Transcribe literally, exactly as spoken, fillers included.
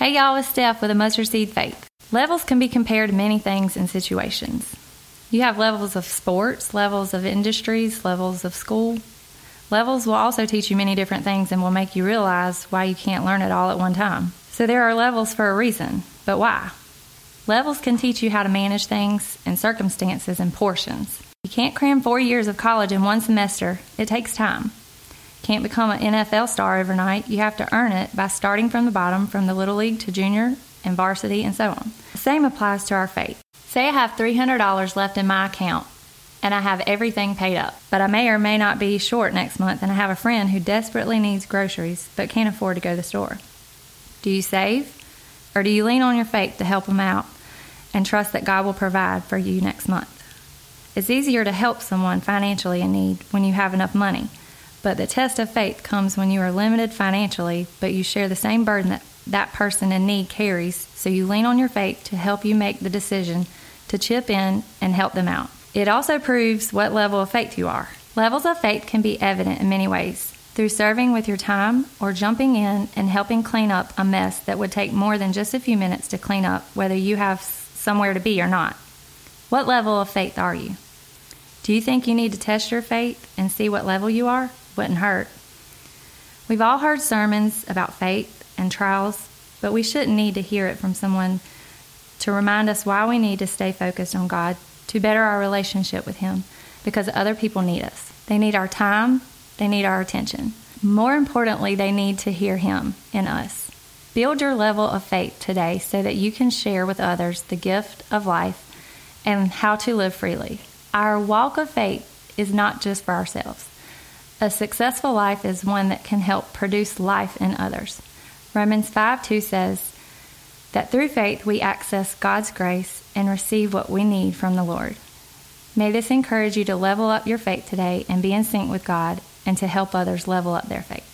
Hey y'all, it's Steph with a Mustard Seed Faith. Levels can be compared to many things and situations. You have levels of sports, levels of industries, levels of school. Levels will also teach you many different things and will make you realize why you can't learn it all at one time. So there are levels for a reason, but why? Levels can teach you how to manage things and circumstances and portions. You can't cram four years of college in one semester. It takes time. Can't become an N F L star overnight. You have to earn it by starting from the bottom, from the little league to junior and varsity and so on. The same applies to our faith. Say I have three hundred dollars left in my account and I have everything paid up, but I may or may not be short next month and I have a friend who desperately needs groceries but can't afford to go to the store. Do you save or do you lean on your faith to help them out and trust that God will provide for you next month? It's easier to help someone financially in need when you have enough money. But the test of faith comes when you are limited financially, but you share the same burden that that person in need carries, so you lean on your faith to help you make the decision to chip in and help them out. It also proves what level of faith you are. Levels of faith can be evident in many ways, through serving with your time or jumping in and helping clean up a mess that would take more than just a few minutes to clean up, whether you have somewhere to be or not. What level of faith are you? Do you think you need to test your faith and see what level you are? Wouldn't hurt. We've all heard sermons about faith and trials, but we shouldn't need to hear it from someone to remind us why we need to stay focused on God to better our relationship with Him, because other people need us. They need our time. They need our attention. More importantly, they need to hear Him in us. Build your level of faith today so that you can share with others the gift of life and how to live freely. Our walk of faith is not just for ourselves. A successful life is one that can help produce life in others. Romans five two says that through faith we access God's grace and receive what we need from the Lord. May this encourage you to level up your faith today and be in sync with God and to help others level up their faith.